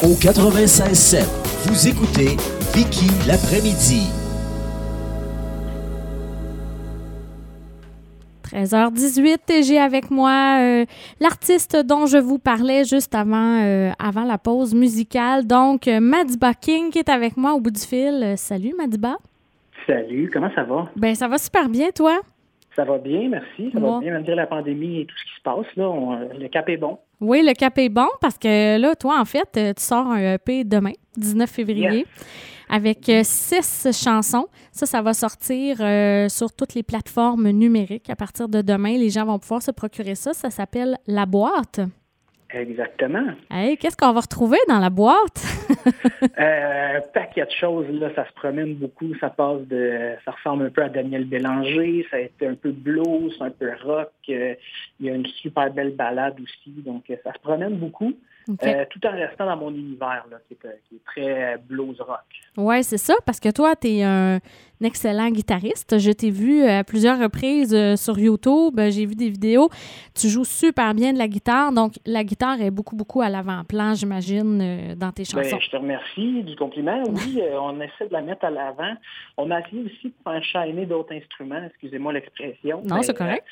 Au 96.7, vous écoutez Vicky l'après-midi. 13h18 et j'ai avec moi l'artiste dont je vous parlais juste avant la pause musicale. Donc, Madiba King qui est avec moi au bout du fil. Salut Madiba. Salut, comment ça va? Ben ça va super bien, toi? Ça va bien, merci. Ça va bien, malgré la pandémie et tout ce qui se passe. Là, le cap est bon. Oui, le cap est bon parce que là, toi, en fait, tu sors un EP demain, 19 février. Yes. Avec 6 chansons. Ça va sortir sur toutes les plateformes numériques. À partir de demain, les gens vont pouvoir se procurer ça. Ça s'appelle La Boîte. Exactement. Hey, qu'est-ce qu'on va retrouver dans La Boîte? Un paquet de choses. Là, ça se promène beaucoup. Ça ressemble un peu à Daniel Bélanger. Ça a été un peu blues, un peu rock. Il y a une super belle ballade aussi. Donc, ça se promène beaucoup. Okay. Tout en restant dans mon univers, là, qui est très blues rock. Oui, c'est ça, parce que toi, tu es un excellent guitariste. Je t'ai vu à plusieurs reprises sur YouTube, j'ai vu des vidéos. Tu joues super bien de la guitare, donc la guitare est beaucoup, beaucoup à l'avant-plan, j'imagine, dans tes chansons. Ben, je te remercie du compliment. Oui, on essaie de la mettre à l'avant. On a essayé aussi de faire shiner d'autres instruments, excusez-moi l'expression. Non, mais, c'est correct.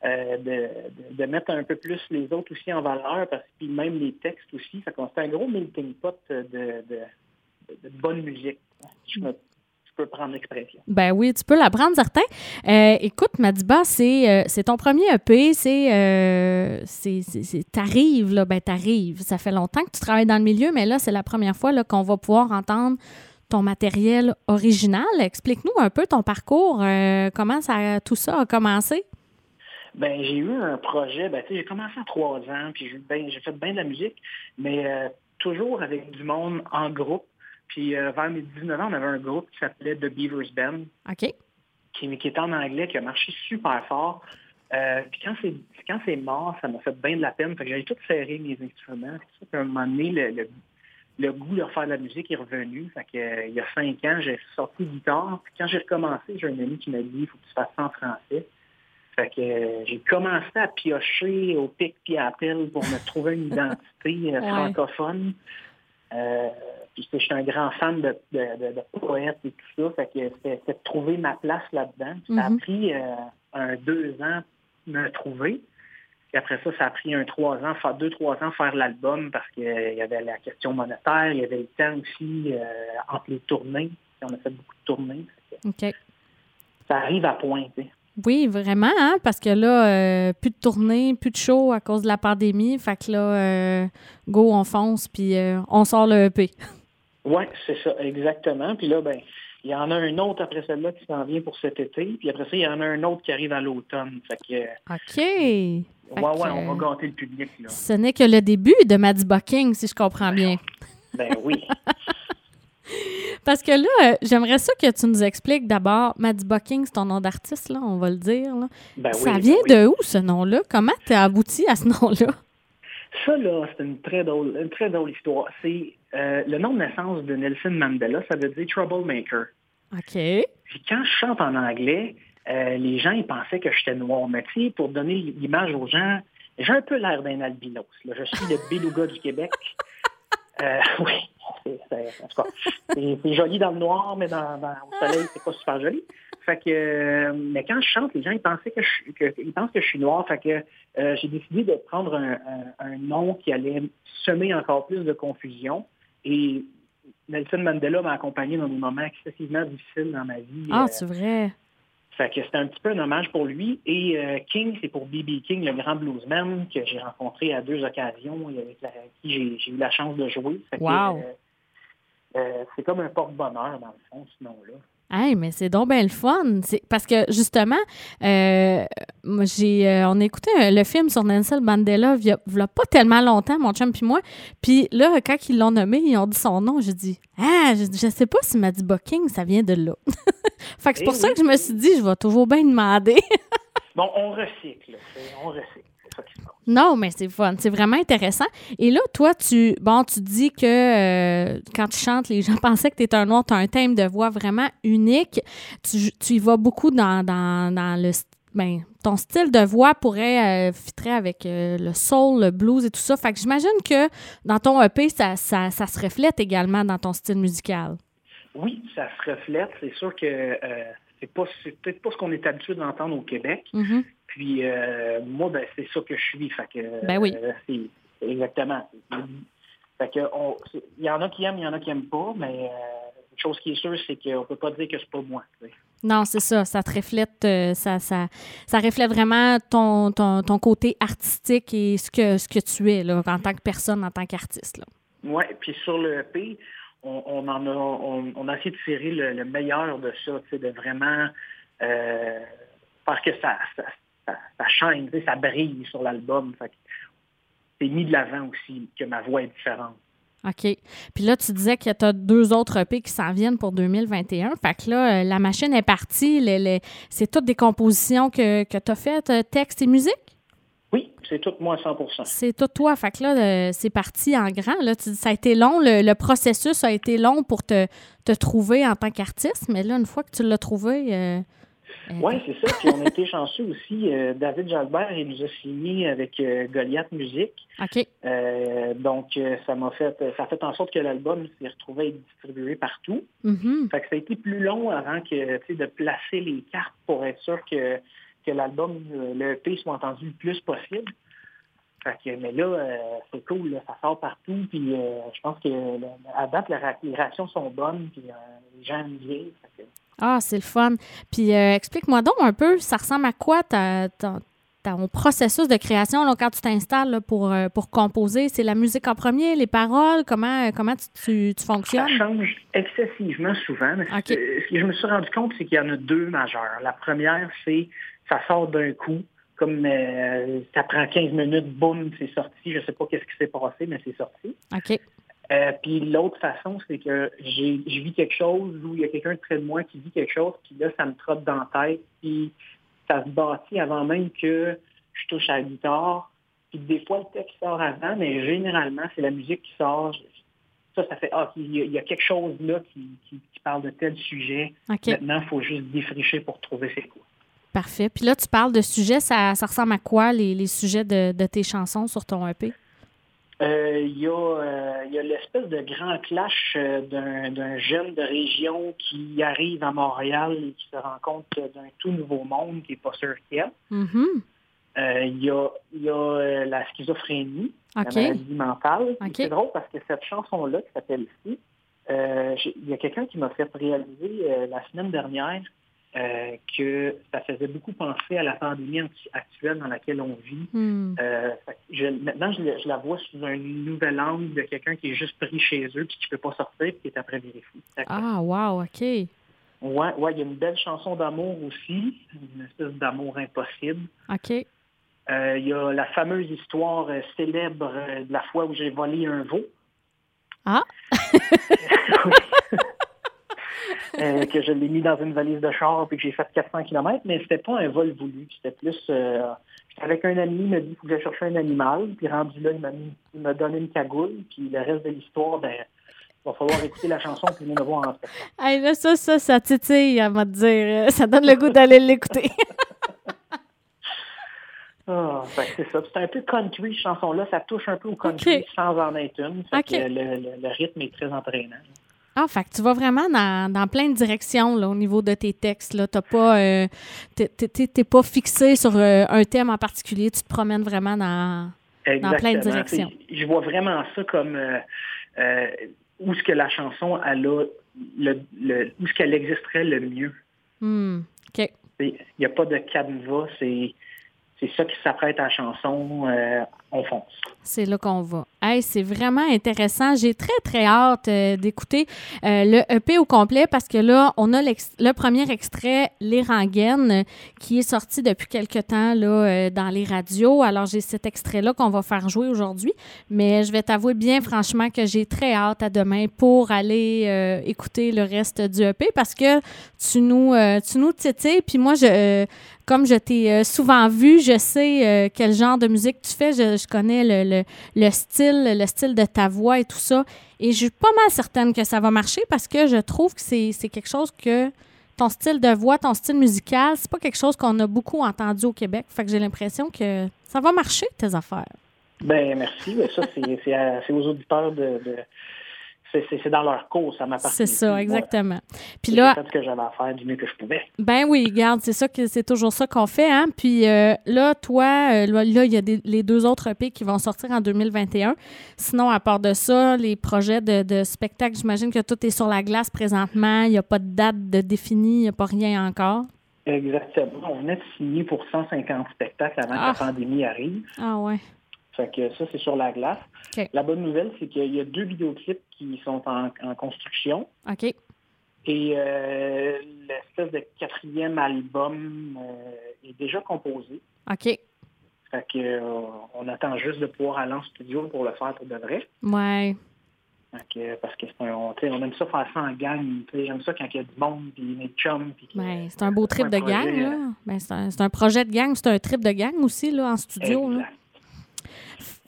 De mettre un peu plus les autres aussi en valeur, puis même les textes aussi. Ça constate un gros melting pot de bonne musique, si je peux prendre l'expression. Ben oui, tu peux la prendre, certains. Écoute, Madiba, c'est ton premier EP, c'est t'arrives, là, ben t'arrives. Ça fait longtemps que tu travailles dans le milieu, mais là, c'est la première fois là, qu'on va pouvoir entendre ton matériel original. Explique-nous un peu ton parcours, comment tout ça a commencé. Ben j'ai eu un projet, j'ai commencé à 3 ans, puis j'ai fait bien de la musique, mais toujours avec du monde en groupe. Puis vers mes 19 ans, on avait un groupe qui s'appelait The Beavers Band, okay, qui était en anglais, qui a marché super fort. Puis quand c'est mort, ça m'a fait bien de la peine. Fait que j'avais tout serré mes instruments. Puis à un moment donné, le goût de refaire de la musique est revenu. Fait que, il y a 5 ans, j'ai sorti de guitare. Puis quand j'ai recommencé, j'ai un ami qui m'a dit « Il faut que tu fasses ça en français ». Fait que j'ai commencé à piocher au pic puis à appel pour me trouver une identité francophone. Puis je suis un grand fan de poètes et tout ça. Fait que c'était de trouver ma place là-dedans. Puis ça a pris 2 ans me trouver. Puis après ça, ça a pris 3 ans, 2-3 ans faire l'album parce qu'il y avait la question monétaire, il y avait le temps aussi entre les tournées. On a fait beaucoup de tournées. Okay. Ça arrive à point, tu sais. Oui, vraiment, hein, parce que là, plus de tournée, plus de show à cause de la pandémie. Fait que là, go, on fonce, puis on sort le EP. Oui, c'est ça, exactement. Puis là, il y en a un autre après celle-là qui s'en vient pour cet été. Puis après ça, il y en a un autre qui arrive à l'automne. Fait que... OK. Ouais, on va gâter le public, là. Ce n'est que le début de Madiba King, si je comprends bien. Ben oui. Parce que là, j'aimerais ça que tu nous expliques d'abord, Madiba King, c'est ton nom d'artiste, là, on va le dire. Là. Ben oui, ça vient de où, ce nom-là? Comment tu as abouti à ce nom-là? Ça, là, c'est une très drôle histoire. C'est le nom de naissance de Nelson Mandela, ça veut dire « troublemaker ». OK. Puis quand je chante en anglais, les gens, ils pensaient que j'étais noir. Mais tu sais, pour donner l'image aux gens, j'ai un peu l'air d'un albinos. Là. Je suis le beluga du Québec. Oui. C'est joli dans le noir, mais au soleil, c'est pas super joli. Fait que, mais quand je chante, les gens ils pensent que je suis noir. Fait que j'ai décidé de prendre un nom qui allait semer encore plus de confusion. Et Nelson Mandela m'a accompagné dans des moments excessivement difficiles dans ma vie. Ah, c'est vrai. Fait que c'était un petit peu un hommage pour lui. Et King, c'est pour B.B. King, le grand bluesman que j'ai rencontré à 2 occasions et avec qui j'ai eu la chance de jouer. Fait que, wow! C'est comme un porte-bonheur, dans le fond, ce nom-là. Hey, mais c'est donc bien le fun. Parce que, justement, on a écouté le film sur Nelson Mandela il y a pas tellement longtemps, mon chum puis moi. Puis là, quand ils l'ont nommé, ils ont dit son nom. J'ai dit « Ah, je sais pas si Madiba King, ça vient de là. » Fait que c'est pour ça que je me suis dit « Je vais toujours bien demander. » Bon, on recycle. On recycle. Non, mais c'est fun. C'est vraiment intéressant. Et là, toi, tu dis que quand tu chantes, les gens pensaient que tu étais un noir, tu as un thème de voix vraiment unique. Tu y vas beaucoup dans, dans, dans le ben, ton style de voix pourrait fitrer avec le soul, le blues et tout ça. Fait que j'imagine que dans ton EP, ça se reflète également dans ton style musical. Oui, ça se reflète. C'est sûr que c'est peut-être pas ce qu'on est habitué d'entendre au Québec. Mm-hmm. Puis moi, ben, c'est ça que je suis. Fait que, ben oui. C'est, exactement. Fait que il y en a qui aiment, il y en a qui n'aiment pas, mais une chose qui est sûre, c'est qu'on ne peut pas dire que c'est pas moi. T'sais. Non, c'est ça. Ça te reflète, ça reflète vraiment ton côté artistique et ce que tu es là, en tant que personne, en tant qu'artiste. Oui, puis sur le EP, on a essayé de tirer le meilleur de ça, de vraiment parce que ça shine, ça brille sur l'album. Fait que c'est mis de l'avant aussi, que ma voix est différente. OK. Puis là, tu disais que tu as 2 autres EP qui s'en viennent pour 2021. Fait que là, la machine est partie. C'est toutes des compositions que tu as faites, texte et musique? Oui, c'est tout moi à 100%. C'est tout toi. Fait que là, c'est parti en grand. Là, tu dis, ça a été long. Le processus a été long pour te trouver en tant qu'artiste. Mais là, une fois que tu l'as trouvé... Oui, c'est ça. Puis on a été chanceux aussi. David Jalbert, il nous a signé avec Goliath Musique. OK. Donc, ça a fait en sorte que l'album s'est retrouvé à être distribué partout. Mm-hmm. Fait que ça a été plus long avant que de placer les cartes pour être sûr que l'album, le EP, soit entendu le plus possible. Fait que, mais là, c'est cool. Là, ça sort partout. Puis je pense que à date, les réactions sont bonnes. Puis les gens aiment bien. Ah, c'est le fun. Puis explique-moi donc un peu, ça ressemble à quoi ton processus de création là, quand tu t'installes là, pour composer? C'est la musique en premier, les paroles? Comment tu fonctionnes? Ça change excessivement souvent. Okay. Ce que je me suis rendu compte, c'est qu'il y en a 2 majeures. La première, c'est ça sort d'un coup. Comme ça prend 15 minutes, boum, c'est sorti. Je ne sais pas qu'est-ce qui s'est passé, mais c'est sorti. OK. Puis l'autre façon, c'est que je vis quelque chose où il y a quelqu'un de près de moi qui vit quelque chose, puis là, ça me trotte dans la tête, puis ça se bâtit avant même que je touche à la guitare. Puis des fois, le texte sort avant, mais généralement, c'est la musique qui sort. Ça fait « Ah, il y a quelque chose là qui parle de tel sujet. Okay. Maintenant, il faut juste défricher pour trouver c'est quoi. » Parfait. Puis là, tu parles de sujets. Ça ressemble à quoi, les sujets de tes chansons sur ton EP? Il y a l'espèce de grand clash d'un jeune de région qui arrive à Montréal et qui se rend compte d'un tout nouveau monde qui n'est pas sûr qu'il y a. Mm-hmm. Il y a la schizophrénie, okay. La maladie mentale. Okay. C'est drôle parce que cette chanson-là qui s'appelle ici, il y a quelqu'un qui m'a fait réaliser la semaine dernière que ça faisait beaucoup penser à la pandémie actuelle dans laquelle on vit. Mm. Maintenant, je la vois sous un nouvel angle de quelqu'un qui est juste pris chez eux puis qui ne peut pas sortir et qui est après les fous. Ah, wow, OK. Ouais, il y a une belle chanson d'amour aussi, une espèce d'amour impossible. OK. Il y a la fameuse histoire célèbre de la fois où j'ai volé un veau. Ah! Que je l'ai mis dans une valise de char puis que j'ai fait 400 km, mais c'était pas un vol voulu. C'était plus... j'étais avec un ami, il m'a dit qu'il fallait chercher un animal, puis rendu là, il m'a donné une cagoule, puis le reste de l'histoire, ben il va falloir écouter la chanson puis venir me voir en fait. Hey, là, ça titille, elle va te dire. Ça donne le goût d'aller l'écouter. Ah, ben c'est ça. C'est un peu country, cette chanson-là. Ça touche un peu au country okay. sans en être une. Okay. Le rythme est très entraînant. Ah, fait que tu vas vraiment dans plein de directions là, au niveau de tes textes. Là. T'es pas fixé sur un thème en particulier. Tu te promènes vraiment dans plein de directions. Je vois vraiment ça comme où est-ce que la chanson où est-ce qu'elle existerait le mieux. Mm, OK. Il n'y a pas de canevas. C'est ça qui s'apprête à la chanson, on fonce. C'est là qu'on va. Hey, c'est vraiment intéressant. J'ai très, très hâte d'écouter le EP au complet parce que là, on a le premier extrait, Les Rengaines, qui est sorti depuis quelque temps là, dans les radios. Alors, j'ai cet extrait-là qu'on va faire jouer aujourd'hui. Mais je vais t'avouer bien franchement que j'ai très hâte à demain pour aller écouter le reste du EP parce que tu nous titilles. Puis moi, comme je t'ai souvent vu, je sais quel genre de musique tu fais. Je connais le style de ta voix et tout ça. Et je suis pas mal certaine que ça va marcher parce que je trouve que c'est quelque chose que ton style de voix, ton style musical, c'est pas quelque chose qu'on a beaucoup entendu au Québec. Fait que j'ai l'impression que ça va marcher, tes affaires. Ben merci. Ben ça, c'est aux auditeurs de... C'est dans leur cours, ça m'appartient. C'est ça, exactement. Puis là, c'est ce que j'avais à faire du mieux que je pouvais. Ben oui, regarde, c'est toujours ça qu'on fait, hein. Puis là, toi, là, il y a les deux autres EP qui vont sortir en 2021. Sinon, à part de ça, les projets de spectacle, j'imagine que tout est sur la glace présentement. Il n'y a pas de date de définie, il n'y a pas rien encore. Exactement. On venait de signer pour 150 spectacles avant que la pandémie arrive. Ah ouais. Fait que ça, c'est sur la glace. Okay. La bonne nouvelle, c'est qu'il y a 2 vidéoclips qui sont en construction. OK. Et l'espèce de 4e album est déjà composé. OK. Fait que on attend juste de pouvoir aller en studio pour le faire pour de vrai. Ouais. Fait que, parce que on aime ça faire ça en gang. J'aime ça quand il y a du monde, puis mes chums. Puis c'est un beau trip de gang, là. Ben, c'est un projet de gang, c'est un trip de gang aussi, là, en studio. Exact. Là.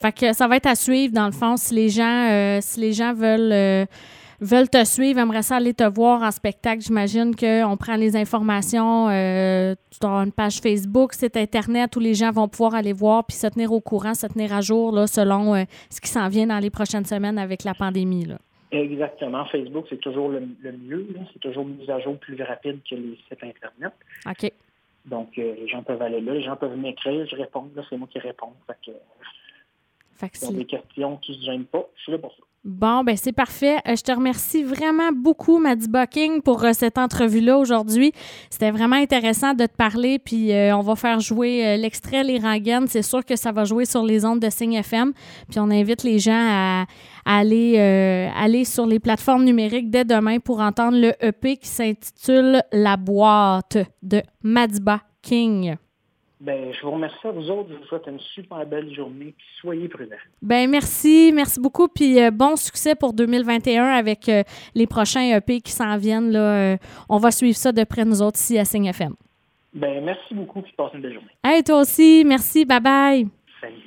Fait que ça va être à suivre, dans le fond, si les gens veulent te suivre, aimeraient ça aller te voir en spectacle, j'imagine qu'on prend les informations, tu as une page Facebook, site Internet où les gens vont pouvoir aller voir puis se tenir au courant, se tenir à jour là, selon ce qui s'en vient dans les prochaines semaines avec la pandémie. Là. Exactement. Facebook, c'est toujours le mieux. Là. C'est toujours une mise à jour plus rapide que les sites Internet. OK. Donc, les gens peuvent aller là, les gens peuvent m'écrire, je réponds. Là, c'est moi qui réponds. Fait que c'est des questions qui ne se gênent pas. Je suis là pour ça. Bon, ben c'est parfait. Je te remercie vraiment beaucoup, Madiba King, pour cette entrevue-là aujourd'hui. C'était vraiment intéressant de te parler, puis on va faire jouer l'extrait Les Rengaines. C'est sûr que ça va jouer sur les ondes de Signe FM, puis on invite les gens à aller sur les plateformes numériques dès demain pour entendre le EP qui s'intitule « La Boîte » de Madiba King. Ben, je vous remercie à vous autres. Je vous souhaite une super belle journée. Puis soyez prudents. Ben, merci beaucoup. Puis bon succès pour 2021 avec les prochains EP qui s'en viennent. Là, on va suivre ça de près nous autres ici à Signe FM. Ben, merci beaucoup. Puis passez une belle journée. Hey, toi aussi. Merci. Bye bye. Salut.